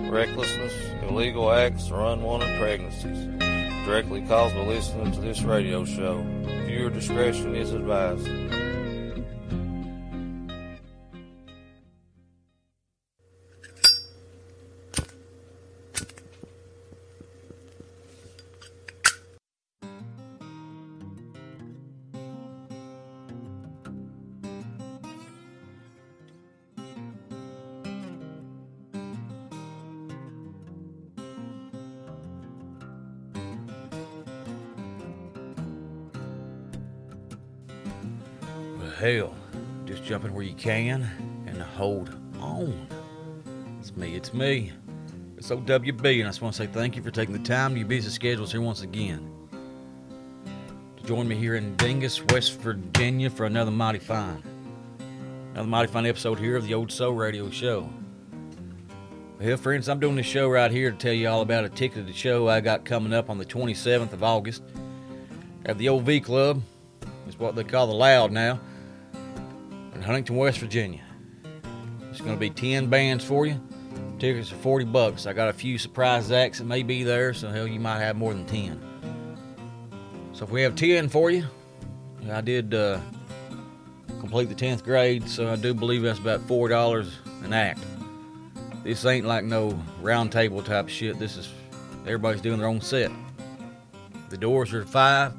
recklessness, illegal acts, or unwanted pregnancies directly caused by listening to this radio show. Viewer discretion is advised. Hell, just jump in where you can and hold on. It's me. It's OWB, and I just want to say thank you for taking the time to your busy schedules here once again to join me here in Dingus, West Virginia for another mighty fine episode here of the Old Soul Radio Show. Hell, friends, I'm doing this show right here to tell you all about a ticket to the show I got coming up on the 27th of August at the OV Club. It's what they call the Loud now. In Huntington, West Virginia. It's going to be 10 bands for you. Tickets are $40. I got a few surprise acts that may be there, so hell, you might have more than 10. So if we have 10 for you, I did complete the 10th grade, so I do believe that's about $4 an act. This ain't like no round table type shit. This is everybody's doing their own set. The doors are at 5.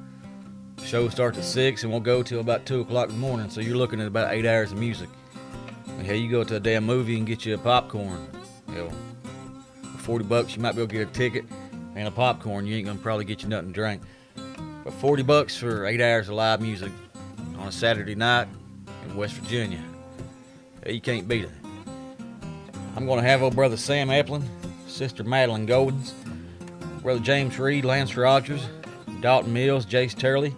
The show starts at 6 and won't go till about 2 o'clock in the morning, so you're looking at about 8 hours of music. And hell, you go to a damn movie and get you a popcorn. Hell, for $40, you might be able to get a ticket and a popcorn. You ain't going to probably get you nothing to drink. But $40 for 8 hours of live music on a Saturday night in West Virginia. Hell, you can't beat it. I'm going to have old brother Sam Epplin, sister Madeline Goldens, brother James Reed, Lance Rogers, Dalton Mills, Jace Turley,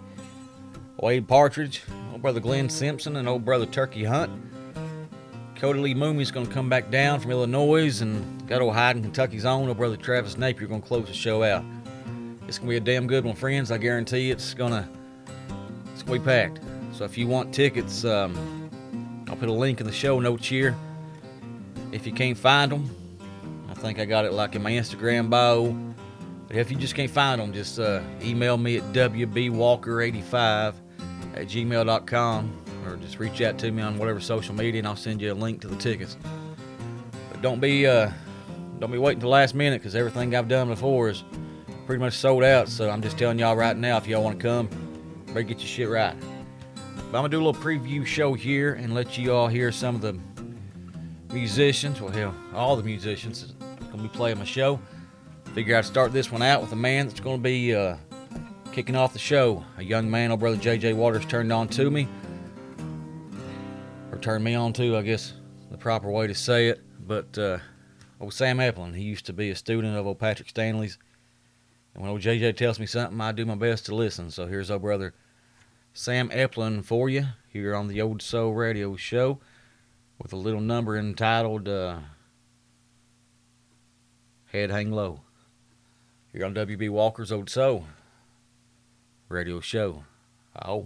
Wade Partridge, old brother Glenn Simpson, and old brother Turkey Hunt. Cody Lee Mooney's going to come back down from Illinois, and got old Hyde in Kentucky's own old brother Travis Napier going to close the show out. It's going to be a damn good one, friends. I guarantee it's going to be packed. So if you want tickets, I'll put a link in the show notes here. If you can't find them, I think I got it like in my Instagram bio. But if you just can't find them, just email me at wbwalker85@gmail.com, or just reach out to me on whatever social media, and I'll send you a link to the tickets. But don't be waiting till the last minute, because everything I've done before is pretty much sold out. So I'm just telling y'all right now, if y'all want to come, better get your shit right. But I'm gonna do a little preview show here and let you all hear some of the musicians. Well, hell, all the musicians gonna be playing my show. Figure I'd start this one out with a man that's going to be kicking off the show. A young man, old brother J.J. Waters, turned me on to, I guess, the proper way to say it. But old Sam Epplin, he used to be a student of old Patrick Stanley's. And when old J.J. tells me something, I do my best to listen. So here's old brother Sam Epplin for you here on the Old Soul Radio Show with a little number entitled Head Hang Low. Here on WB Walker's Old Soul Radio Show. Oh.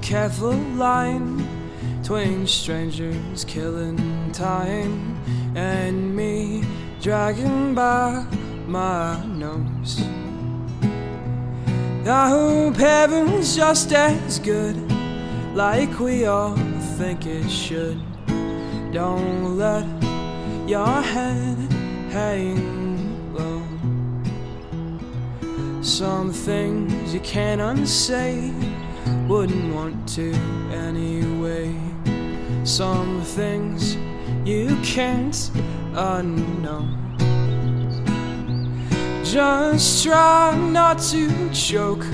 Careful line, twin strangers killing time, and me dragging by my nose. I hope heaven's just as good, like we all think it should. Don't let your head hang low. Some things you can't unsay, wouldn't want to anyway. Some things you can't unknow. Just try not to choke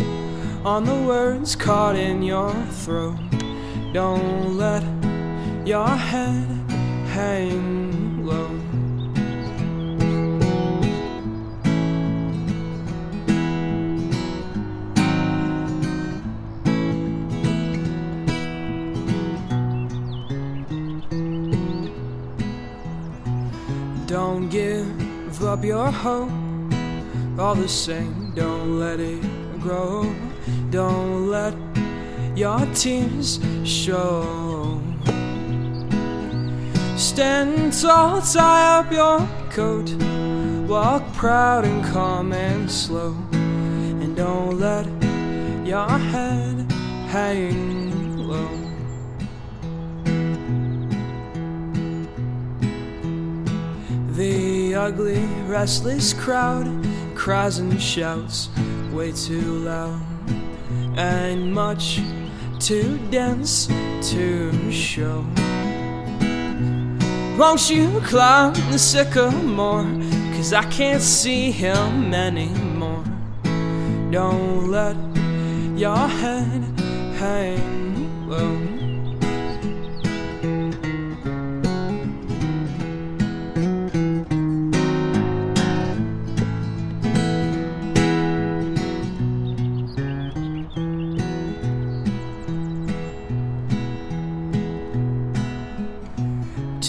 on the words caught in your throat. Don't let your head hang low. Don't give up your hope. All the same, don't let it grow. Don't let your tears show. Stand tall, tie up your coat. Walk proud and calm and slow. And don't let your head hang low. The ugly, restless crowd cries and shouts way too loud, and much too dense to show. Won't you climb the sycamore, 'cause I can't see him anymore. Don't let your head hang low.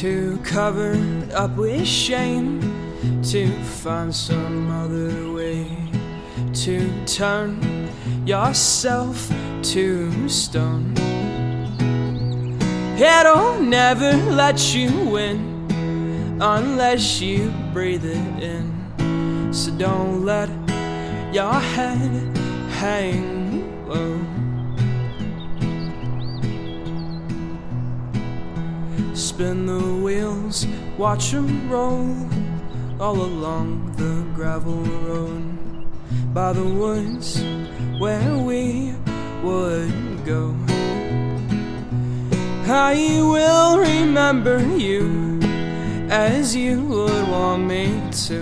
Too covered up with shame to find some other way to turn yourself to stone. It'll never let you win unless you breathe it in. So don't let your head hang low. Spin the wheels, watch 'em roll all along the gravel road, by the woods where we would go. I will remember you as you would want me to.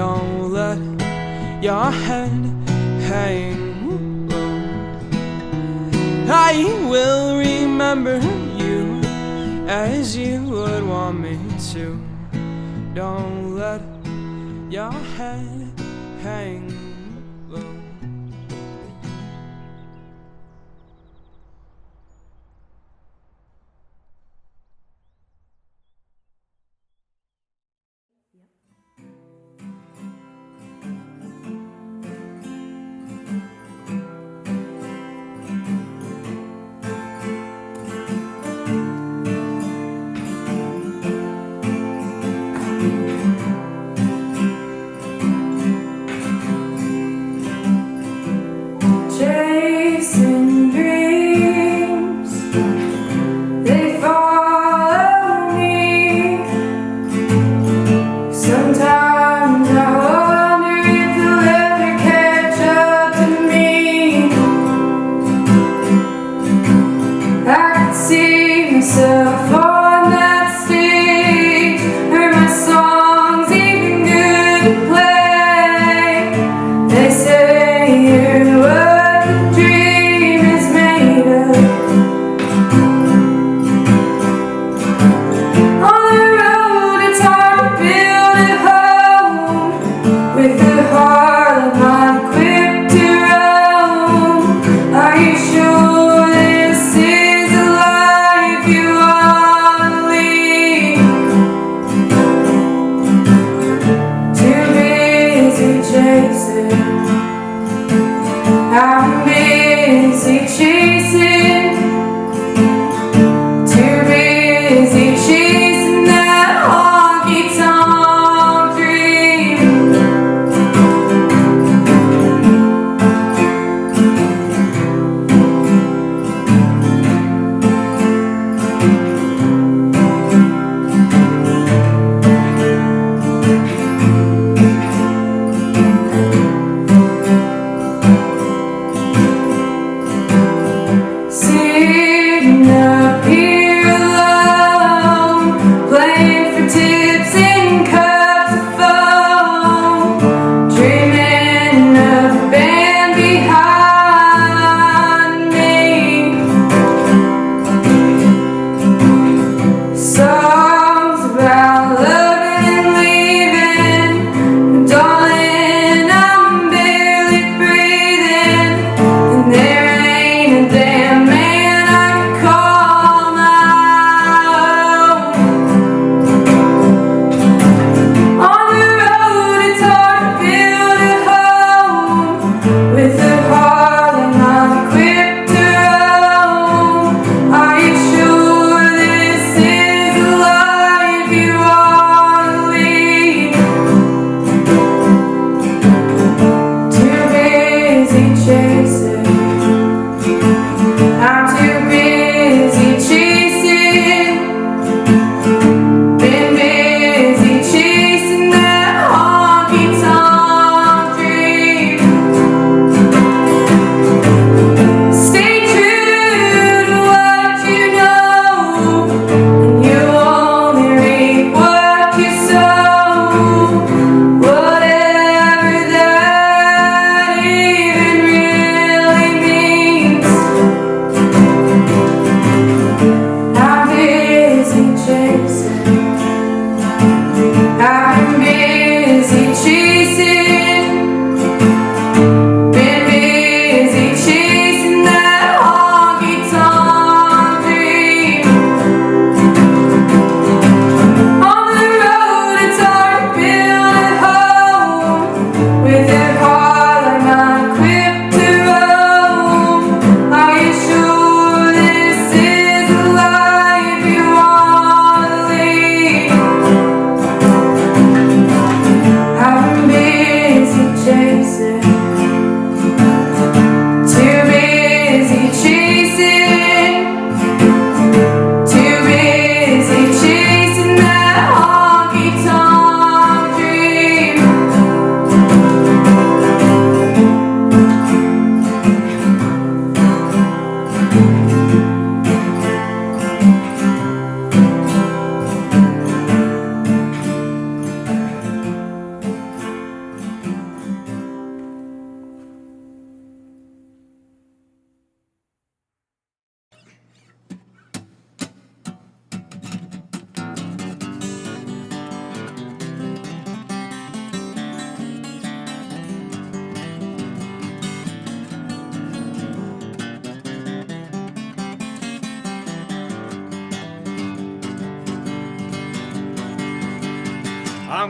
Don't let your head hang low. I will remember you as you would want me to. Don't let your head hang low.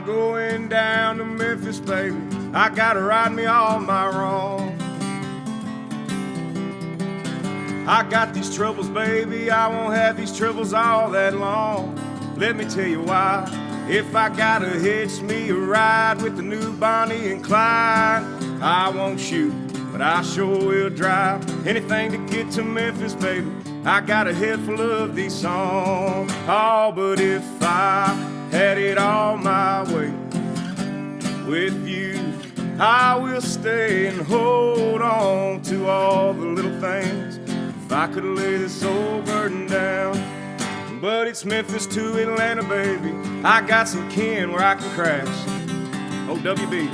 going down to Memphis, baby. I gotta right me all my wrongs. I got these troubles, baby. I won't have these troubles all that long. Let me tell you why. If I gotta hitch me a ride with the new Bonnie and Clyde, I won't shoot, but I sure will drive. Anything to get to Memphis, baby. I got a head full of these songs. Oh, but if I had it all my way with you, I will stay and hold on to all the little things. If I could lay this old burden down. But it's Memphis to Atlanta, baby. I got some kin where I can crash. OWB.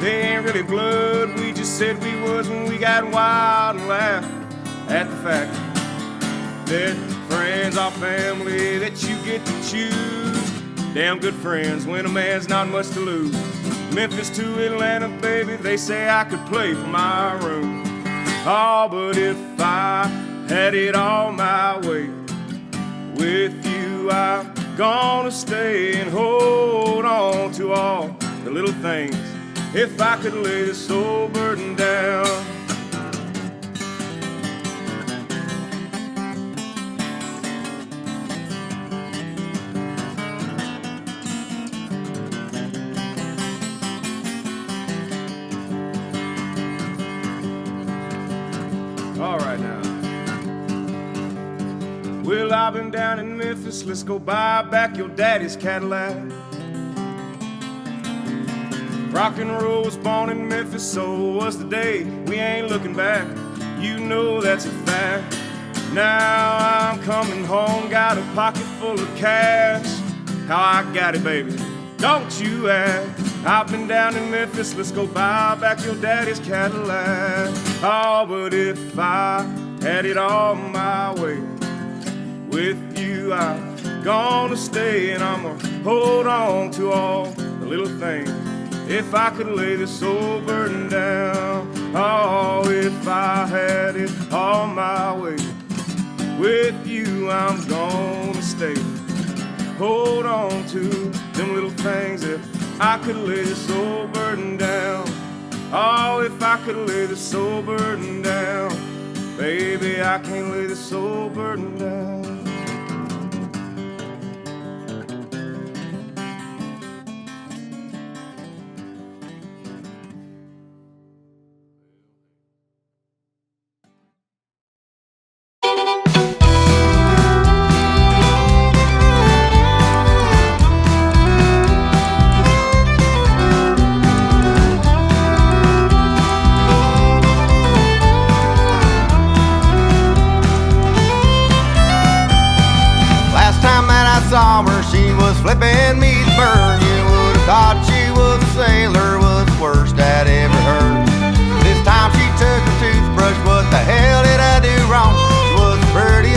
They ain't really blood. We just said we was when we got wild and laughed at the fact that friends are family that you get to choose. Damn good friends when a man's not much to lose. Memphis to Atlanta, baby, they say I could play for my room. Oh, but if I had it all my way with you, I'm gonna stay and hold on to all the little things. If I could lay this old burden down. Well, I've been down in Memphis, let's go buy back your daddy's Cadillac. Rock and roll was born in Memphis, so was the day. We ain't looking back, you know that's a fact. Now I'm coming home, got a pocket full of cash. How I got it, baby, don't you ask. I've been down in Memphis, let's go buy back your daddy's Cadillac. Oh, but if I had it all my way with you, I'm gonna stay and I'm gonna hold on to all the little things. If I could lay this old burden down. Oh, if I had it all my way with you, I'm gonna stay, hold on to them little things. If I could lay this old burden down. Oh, if I could lay this old burden down. Baby, I can't lay this old burden down. Flipping me the bird, you would have thought she was a sailor, was the worst I'd ever heard. This time she took her toothbrush, what the hell did I do wrong? She was pretty.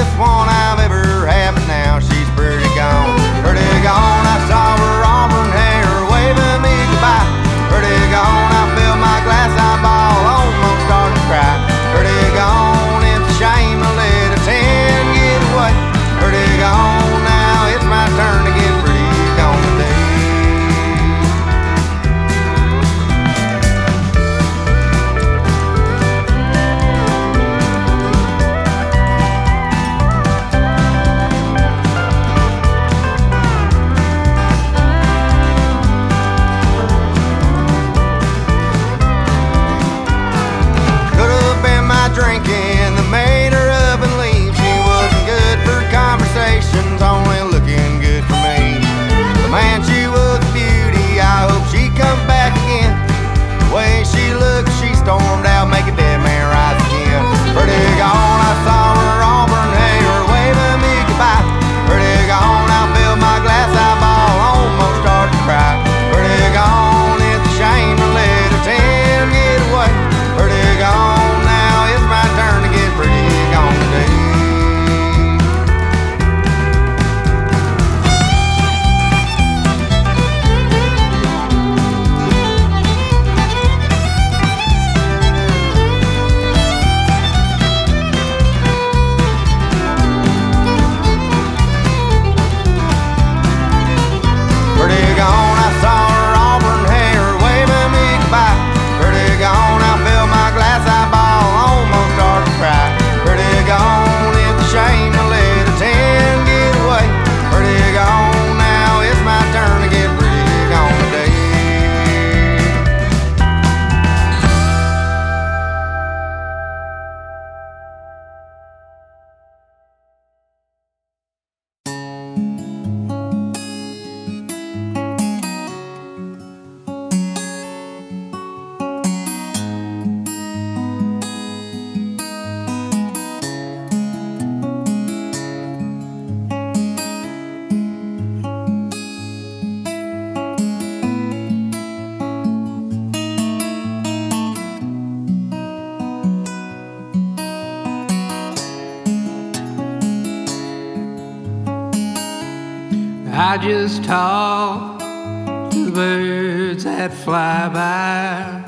I just talk to the birds that fly by.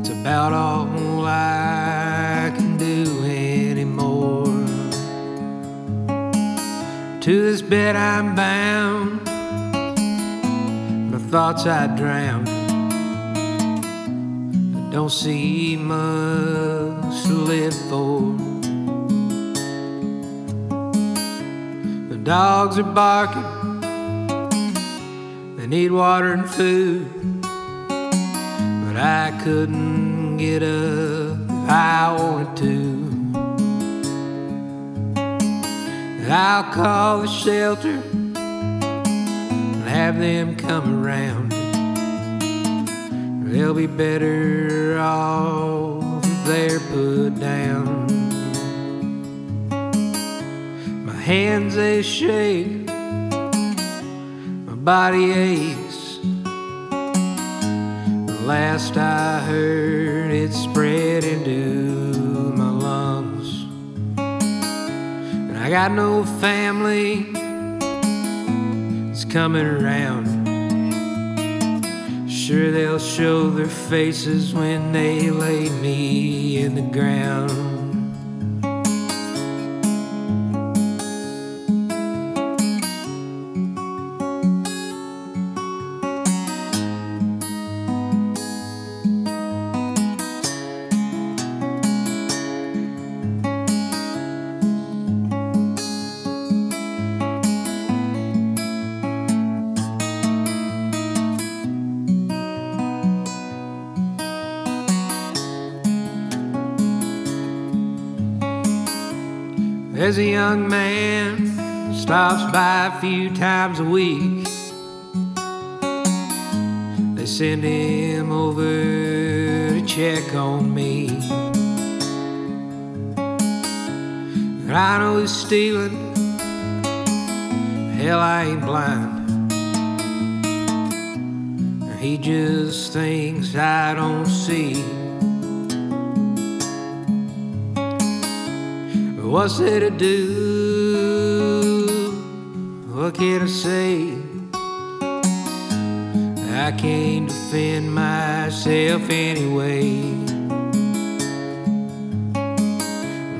It's about all I can do anymore. To this bed I'm bound, my thoughts I drown. I don't see much to live for. Dogs are barking, they need water and food, but I couldn't get up if I wanted to. I'll call the shelter and have them come around. They'll be better off if they're put down. Hands they shake, my body aches. The last I heard, it spread into my lungs. And I got no family that's coming around. Sure, they'll show their faces when they lay me in the ground. There's a young man stops by a few times a week. They send him over to check on me. And I know he's stealing. Hell, I ain't blind. He just thinks I don't see. What's there to do? What can I say? I can't defend myself anyway.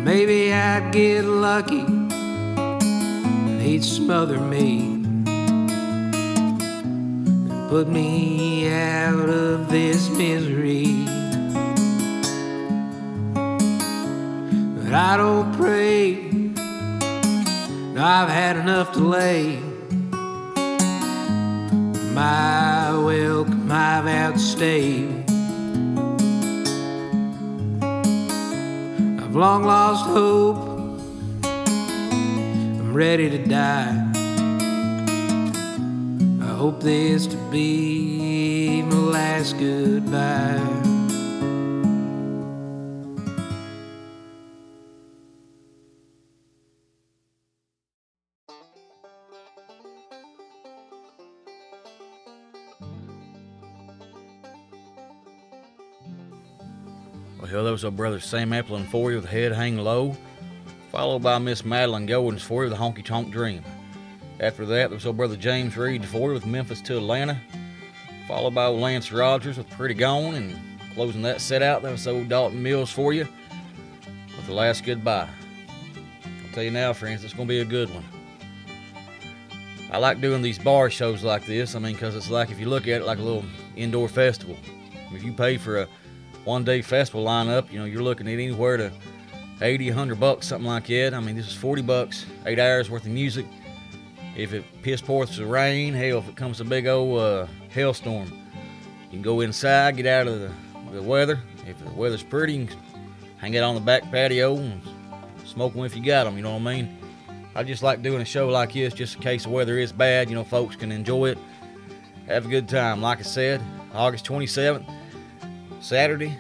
Maybe I'd get lucky and he'd smother me and put me out of this misery. But I don't pray, no, I've had enough to lay. My welcome I've outstayed. I've long lost hope, I'm ready to die. I hope this to be my last goodbye. That was our brother Sam Epplin for you with Head Hang Low, followed by Miss Madeline Goldens for you with Honky Tonk Dream. After that, there was our brother James Reed for you with Memphis to Atlanta, followed by Lance Rogers with Pretty Gone, and closing that set out, that was old Dalton Mills for you with The Last Goodbye. I'll tell you now, friends, it's going to be a good one. I like doing these bar shows like this, because it's like, if you look at it, like a little indoor festival. If you pay for a one-day festival lineup, you're looking at anywhere to $80, $100, something like that. This is $40, 8 hours worth of music. If it piss pours the rain, hell, if it comes a big old hailstorm, you can go inside, get out of the weather. If the weather's pretty, you can hang out on the back patio and smoke them if you got them. I just like doing a show like this, just in case the weather is bad. Folks can enjoy it, have a good time. Like I said, August 27th. Saturday,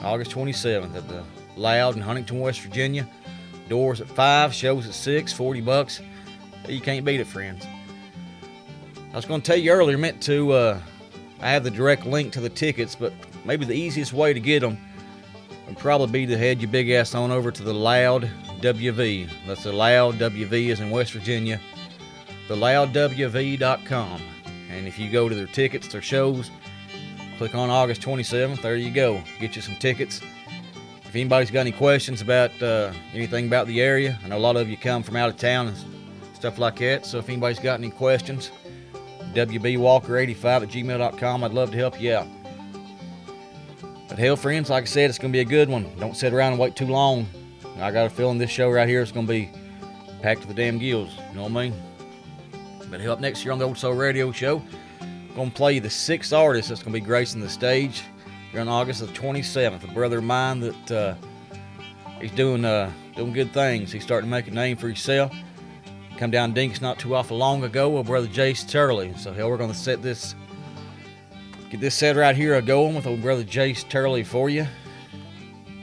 August 27th at the Loud in Huntington, West Virginia. Doors at 5, shows at 6, $40. You can't beat it, friends. I was going to tell you earlier, I have the direct link to the tickets, but maybe the easiest way to get them would probably be to head your big ass on over to the Loud WV. That's the Loud WV is in West Virginia. TheLoudWV.com. And if you go to their tickets, their shows, click on August 27th. There you go. Get you some tickets. If anybody's got any questions about anything about the area, I know a lot of you come from out of town and stuff like that. So if anybody's got any questions, WBWalker85@gmail.com. I'd love to help you out. But hell, friends, like I said, it's going to be a good one. Don't sit around and wait too long. I got a feeling this show right here is going to be packed to the damn gills. You know what I mean? But up next year on the Old Soul Radio Show, I'm going to play you the sixth artist that's going to be gracing the stage here on August the 27th. A brother of mine that he's doing good things. He's starting to make a name for himself. Come down Dinks not too awful long ago, brother Jace Turley. So hell, we're going to get this set right here going with old brother Jace Turley for you,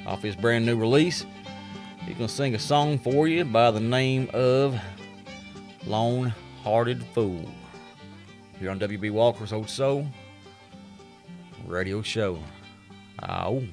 off his brand new release. He's going to sing a song for you by the name of Lone Hearted Fool, here on WB Walker's Old Soul Radio Show. Oh.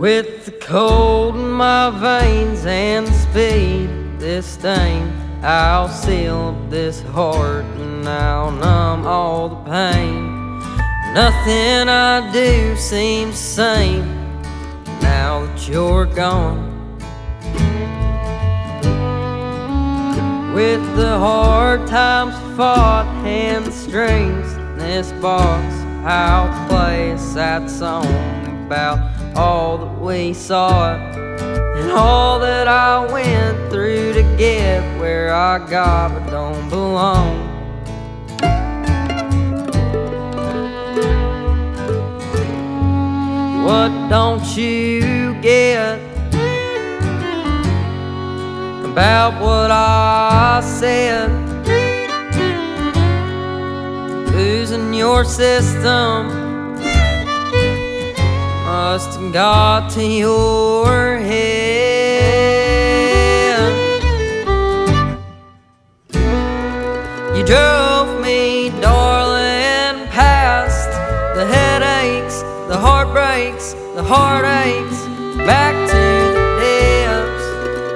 With the cold in my veins and the speed this stains, I'll seal this heart and I'll numb all the pain. Nothing I do seems the same now that you're gone. With the hard times fought and the strings in this box, I'll play a sad song about all that we saw and all that I went through to get where I got but don't belong. What don't you get about what I said? Losing your system must have got to your head. You drove me, darling, past the headaches, the heartbreaks, the heartaches, back to the depths.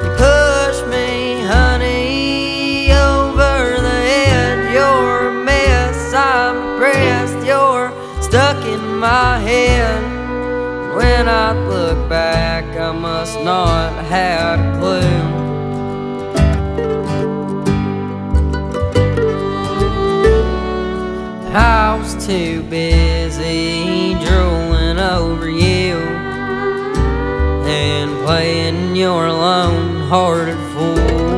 You pushed me, honey, over the head. You're a mess, I'm depressed, you're stuck in my head. When I look back, I must not have had a clue. I was too busy drooling over you and playing your lone-hearted fool.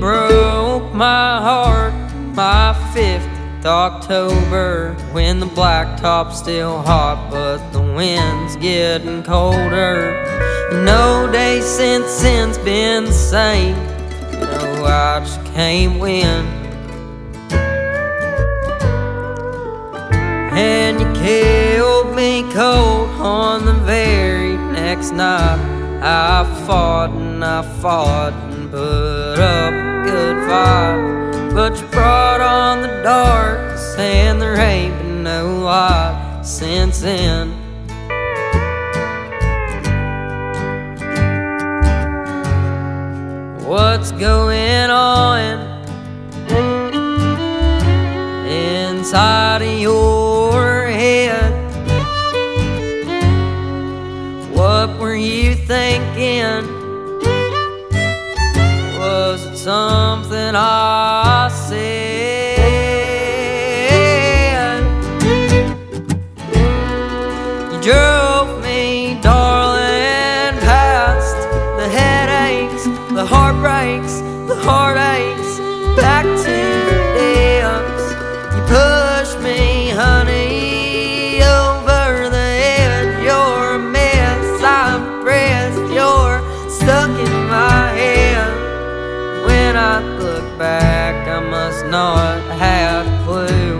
Broke my heart my 5th October, when the blacktop's still hot but the wind's getting colder. No day since's been the same. No, I just can't win. And you killed me cold on the very next night. I fought and I fought and put up good fight, but you brought on the darkness and there ain't been no light since then. going on inside of your head? What were you thinking? Was it something I said? You drove me, darling, past the headaches, the heartbreaks, the heartaches, back to the depths. You pushed me, honey, over the edge. You're a mess, I'm pressed, you're stuck in my head. When I look back, I must not have a clue.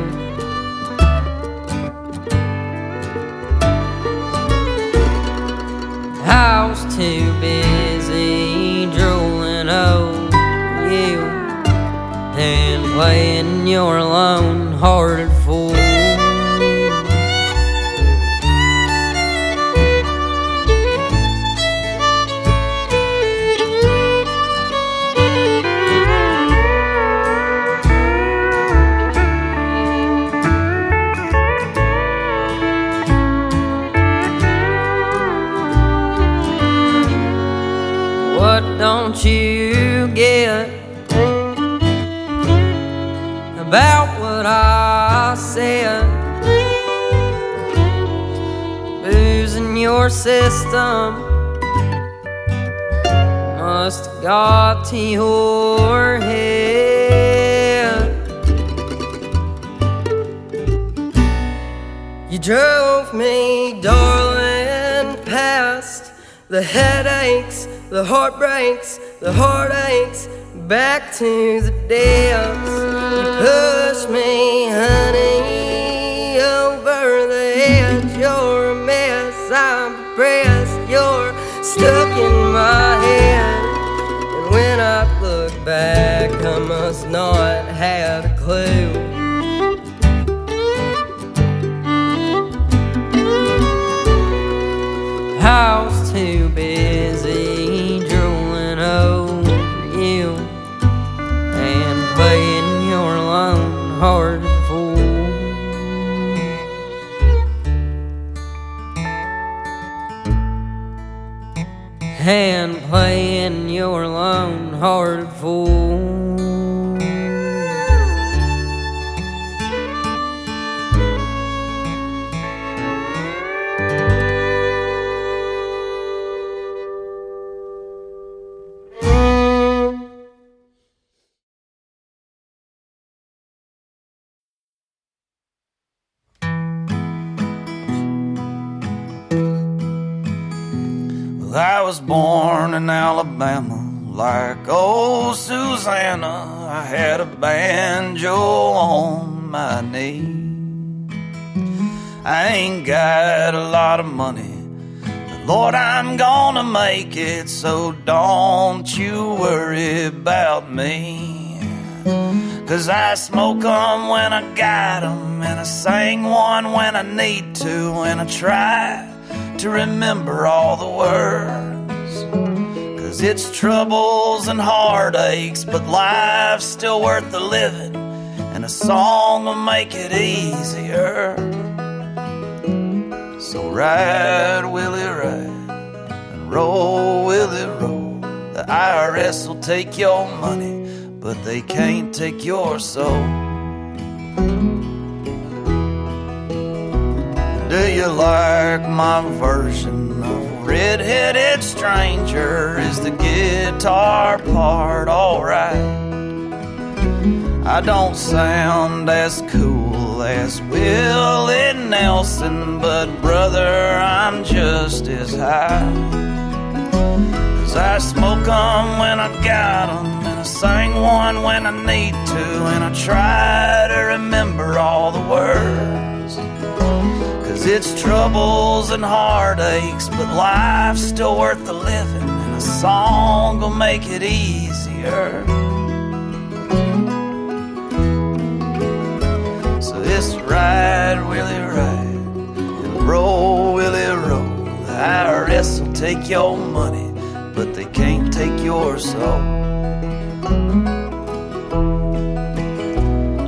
I was too busy drooling over you and playing your lone-hearted fool. What don't you get about what I said? Booze in your system must have got to your head. You drove me, darling, past the headaches, the heartbreaks, the heartaches, back to the depths. You pushed me, honey, over the edge. You're a mess, I'm depressed, you're stuck in my head. And when I look back, I must not have a clue. I was too busy drooling over you and playing your lone-hearted fool. And playing your lone-hearted fool. I was born in Alabama, like old Susanna. I had a banjo on my knee. I ain't got a lot of money, but Lord, I'm gonna make it, so don't you worry about me. 'Cause I smoke 'em when I got 'em, and I sing one when I need to, and I try to remember all the words. 'Cause it's troubles and heartaches, but life's still worth the living, and a song will make it easier. So ride, Willie, ride, and roll, Willie, roll. The IRS will take your money, but they can't take your soul. Do you like my version of Red-Headed Stranger? Is the guitar part alright? I don't sound as cool as Willie Nelson, but brother, I'm just as high. 'Cause I smoke 'em when I got 'em, and I sing one when I need to, and I try to remember all the words. 'Cause it's troubles and heartaches, but life's still worth the living, and a song will make it easier. So it's ride, Willie, ride, and roll, Willie, roll. The IRS will take your money, but they can't take your soul.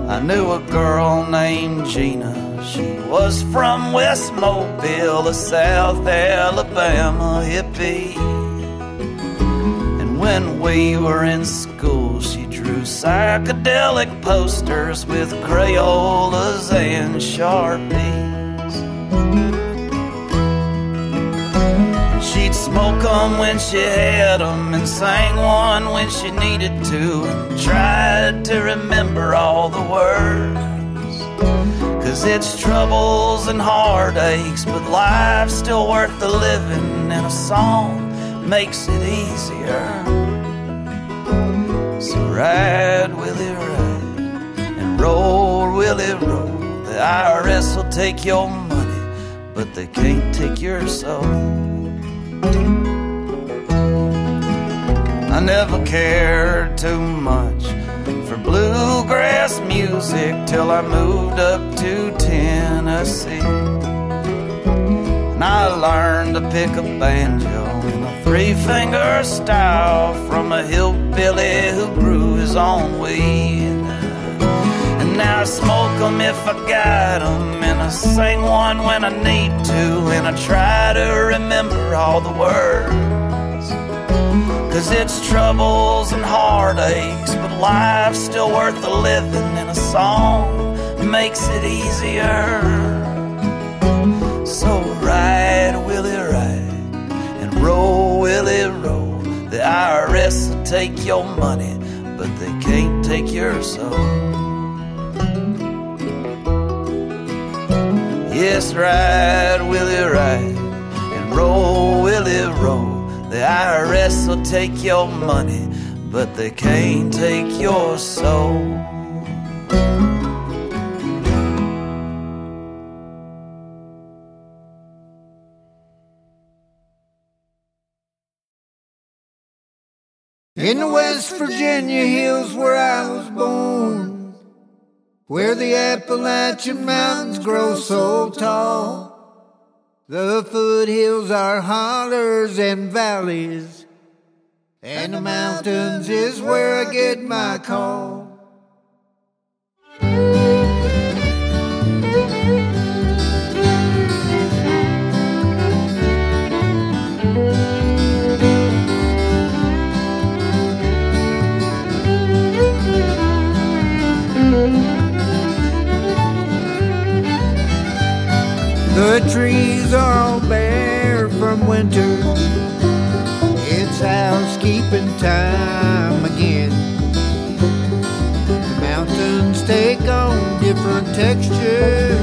I knew a girl named Gina. She was from West Mobile, a South Alabama hippie. And when we were in school, she drew psychedelic posters with Crayolas and Sharpies. She'd smoke them when she had them and sang one when she needed to, and tried to remember all the words. 'Cause it's troubles and heartaches, but life's still worth the living, and a song makes it easier. So ride, Willie, ride, and roll, Willie, roll. The IRS will take your money, but they can't take your soul. I never cared too much for bluegrass music till I moved up to Tennessee, and I learned to pick a banjo in a three-finger style from a hillbilly who grew his own weed. And now I smoke 'em if I got 'em, and I sing one when I need to, and I try to remember all the words. 'Cause it's troubles and heartaches, but life's still worth the living, and a song makes it easier. So ride, Willie, ride, and roll, Willie, roll. The IRS will take your money, but they can't take your soul. Yes, ride, Willie, ride, and roll, Willie, roll. The IRS will take your money, but they can't take your soul. In the West Virginia hills where I was born, where the Appalachian Mountains grow so tall, the foothills are hollers and valleys, and the mountains is where I get my call. The trees are all bare from winter, it's housekeeping time again. The mountains take on different textures,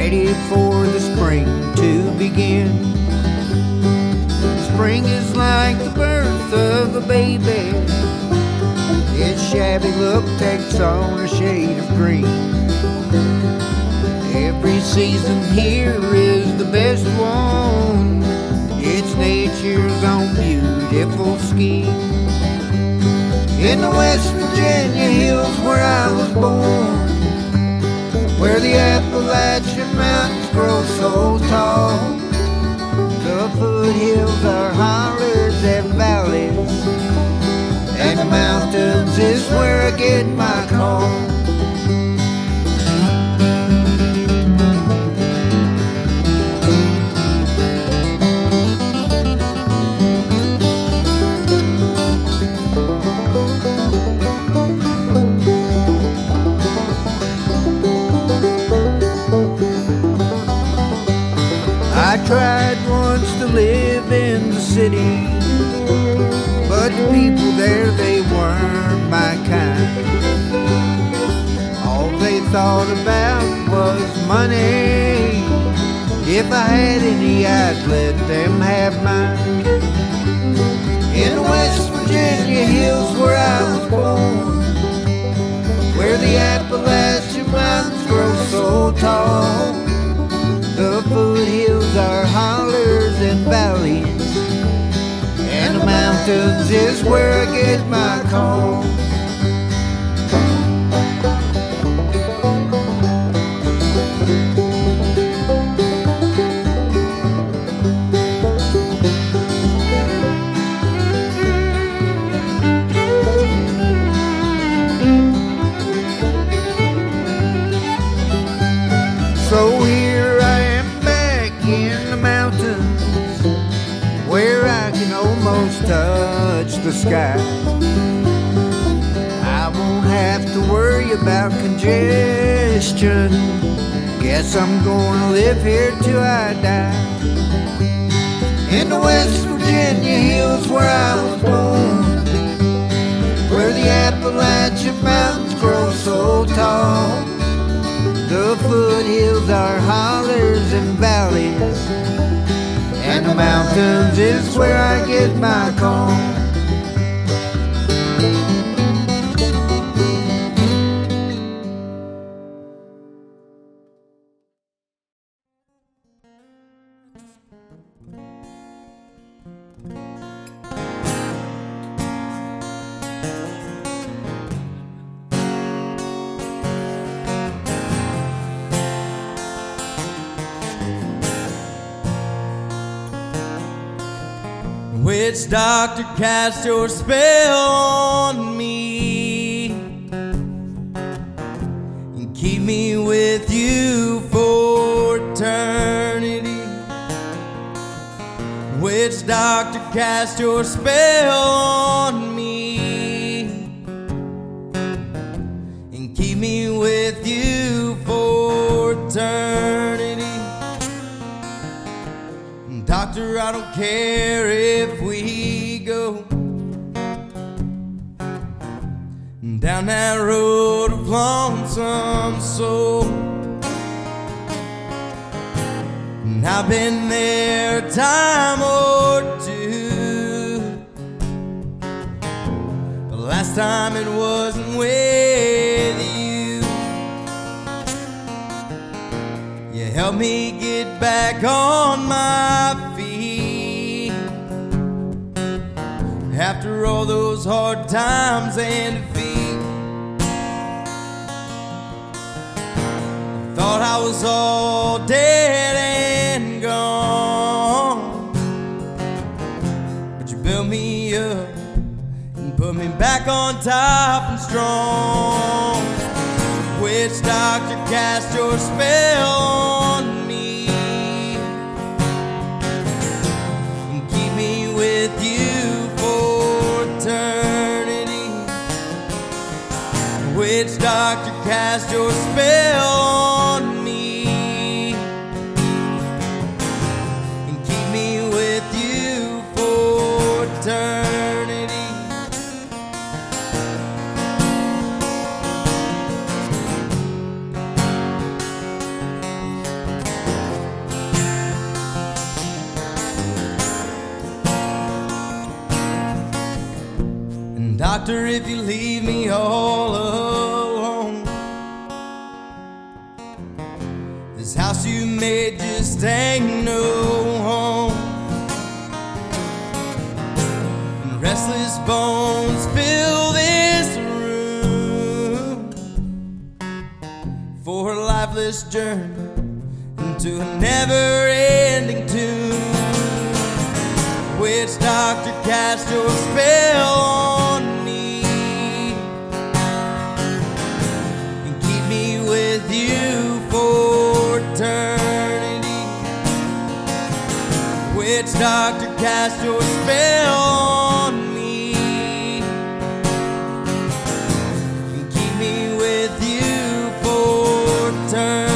ready for the spring to begin. Spring is like the birth of a baby, its shabby look takes on a shade of green. Every season here is the best one, it's nature's own beautiful scheme. In the West Virginia hills where I was born, where the Appalachian Mountains grow so tall, the foothills are hollers and valleys, and the mountains is where I get my call. I tried once to live in the city, but the people there, they weren't my kind. All they thought about was money. If I had any, I'd let them have mine. In the West Virginia hills where I was born, where the Appalachian Mountains grow so tall, the foothills are hollers and valleys, and the mountains is where I get my call. sky. I won't have to worry about congestion. Guess I'm gonna live here till I die. In the West Virginia hills where I was born, where the Appalachian Mountains grow so tall, the foothills are hollers and valleys, and the mountains is where I get my calm. Witch doctor, cast your spell on me and keep me with you for eternity. Witch doctor, cast your spell on me and keep me with you for eternity. Doctor, I don't care if we go down that road of lonesome soul. And I've been there a time or two, but last time it wasn't with you. You helped me get back on my feet after all those hard times and defeat. I thought I was all dead and gone, but you built me up and put me back on top and strong. Witch doctor, cast your spell on me and keep me with you eternity. Witch doctor, cast your spell on me and keep me with you for eternity. Doctor, if you leave me all alone, this house you made just ain't no home. And restless bones fill this room for a lifeless journey into a never-ending tomb. Witch doctor, cast your spell on you for eternity. Witch doctor, cast your spell on me and keep me with you for eternity.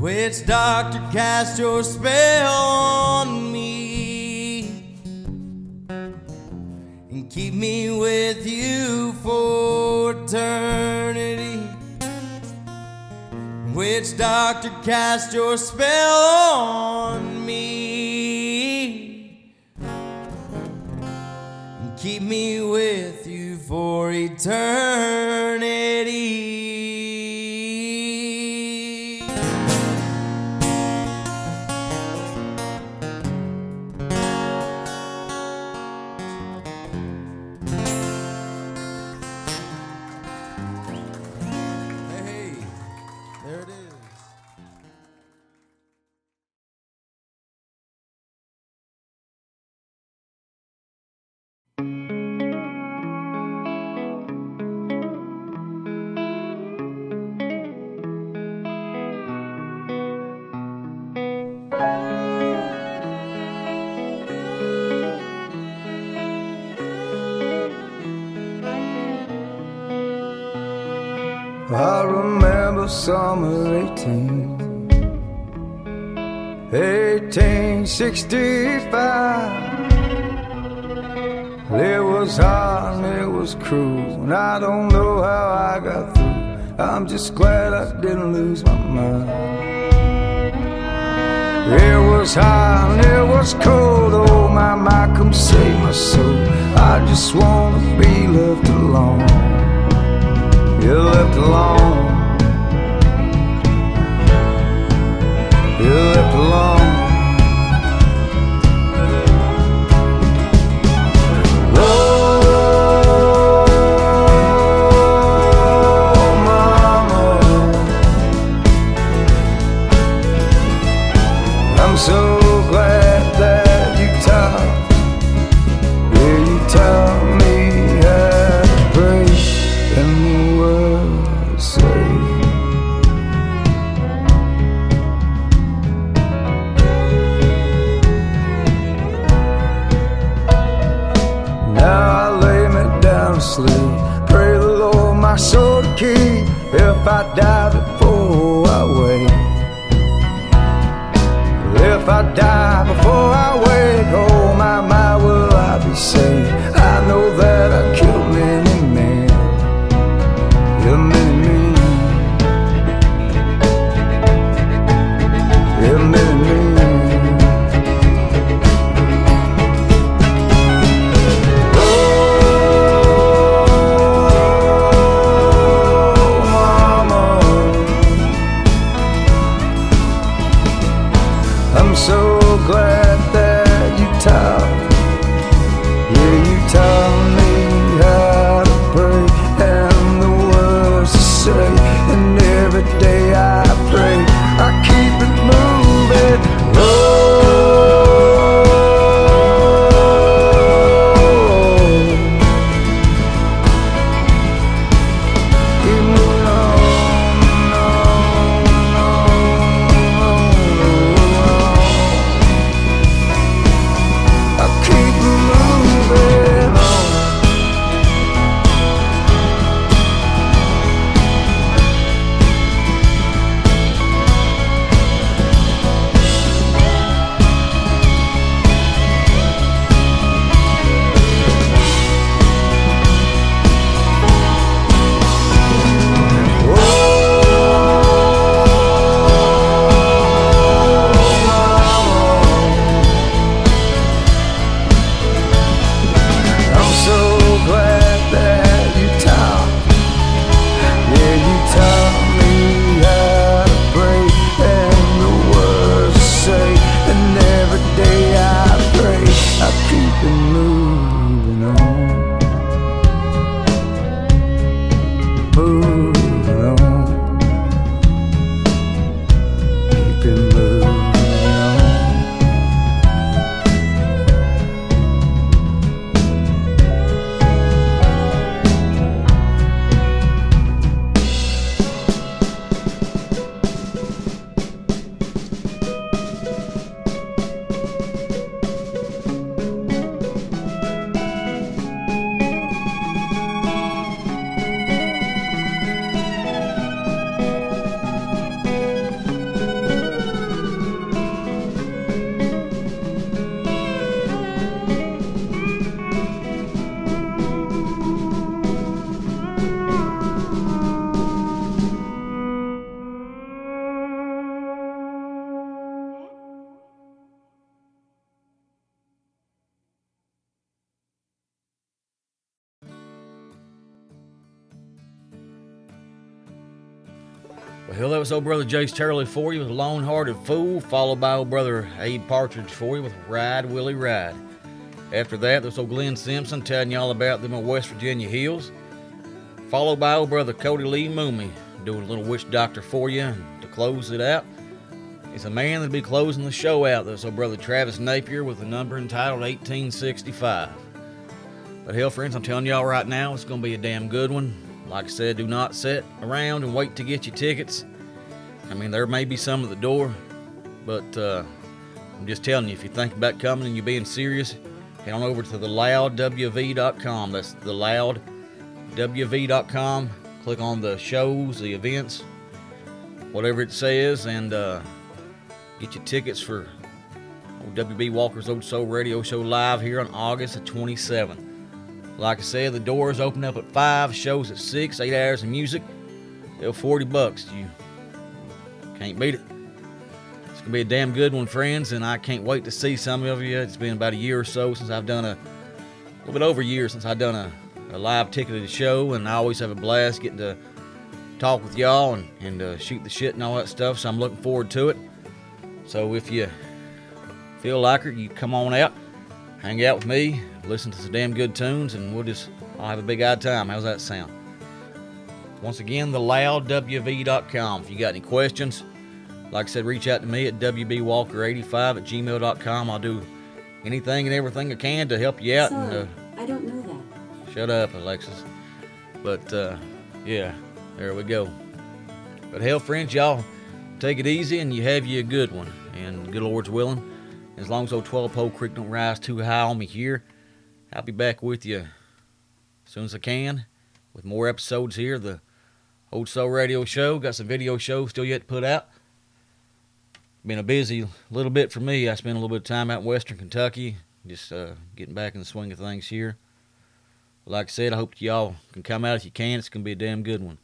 Witch doctor, cast your spell on me and keep me with you for eternity. Witch doctor, cast your spell on me and keep me with you for eternity. I remember summer 1865. It was hard and it was cruel, and I don't know how I got through. I'm just glad I didn't lose my mind. It was hot and it was cold, oh my, my, come save my soul. I just wanna be left alone, you're left alone, you're left alone. If I die before I wake, if I die before I wake, oh my, my, will I be saved? I know that I killed many men, yeah, many men, yeah, many men. Well, that was old brother Jace Turley for you with Lone-Hearted Fool, followed by old brother Abe Partridge for you with Ride, Willie, Ride. After that, there's old Glenn Simpson telling y'all about them in West Virginia hills, followed by old brother Cody Lee Mooney doing a little witch doctor for you. And to close it out, it's a man that'll be closing the show out. There's old brother Travis Napier with a number entitled 1865. But hell, friends, I'm telling y'all right now, it's going to be a damn good one. Like I said, do not sit around and wait to get your tickets. I mean, there may be some at the door, but I'm just telling you, if you think about coming and you're being serious, head on over to TheLoudWV.com. That's TheLoudWV.com. click on the shows, the events, whatever it says, and get your tickets for WB Walker's Old Soul Radio Show live here on August the 27th. Like I said, the doors open up at 5, shows at 6, 8 hours of music. They're $40. You can't beat it. It's going to be a damn good one, friends, and I can't wait to see some of you. It's been about a year or so since I've done a little bit over a year since I've done a live ticket of the show, and I always have a blast getting to talk with y'all and shoot the shit and all that stuff, so I'm looking forward to it. So if you feel like it, you come on out, hang out with me, listen to some damn good tunes, and I'll have a big odd time. How's that sound? Once again, TheLoudWV.com. If you got any questions, like I said, reach out to me at WBWalker85@gmail.com. I'll do anything and everything I can to help you out. Sorry, I don't know that. Shut up, Alexis. But, yeah, there we go. But, hell, friends, y'all take it easy and you have you a good one. And good Lord's willing, as long as old 12 Pole Creek don't rise too high on me here, I'll be back with you as soon as I can with more episodes here of the Old Soul Radio Show. Got some video shows still yet to put out. Been a busy little bit for me. I spent a little bit of time out in western Kentucky, just getting back in the swing of things here. Like I said, I hope y'all can come out if you can. It's going to be a damn good one.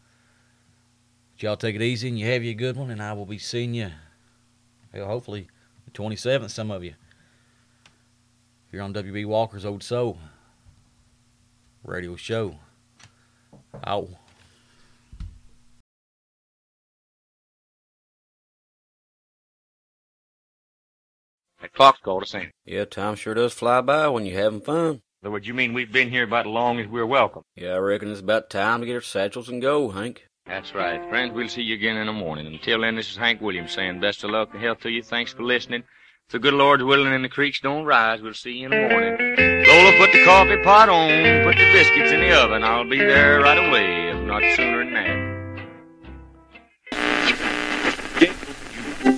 But y'all take it easy and you have you a good one, and I will be seeing you, hopefully, the 27th, some of you, here on WB Walker's Old Soul Radio Show. Ow. That clock's called us in. Yeah, time sure does fly by when you're having fun. So would you mean we've been here about as long as we're welcome? Yeah, I reckon it's about time to get our satchels and go, Hank. That's right. Friends, we'll see you again in the morning. Until then, this is Hank Williams saying best of luck and health to you. Thanks for listening. If the good Lord's willing and the creeks don't rise, we'll see you in the morning. Lola, put the coffee pot on, put the biscuits in the oven. I'll be there right away, if not sooner than that.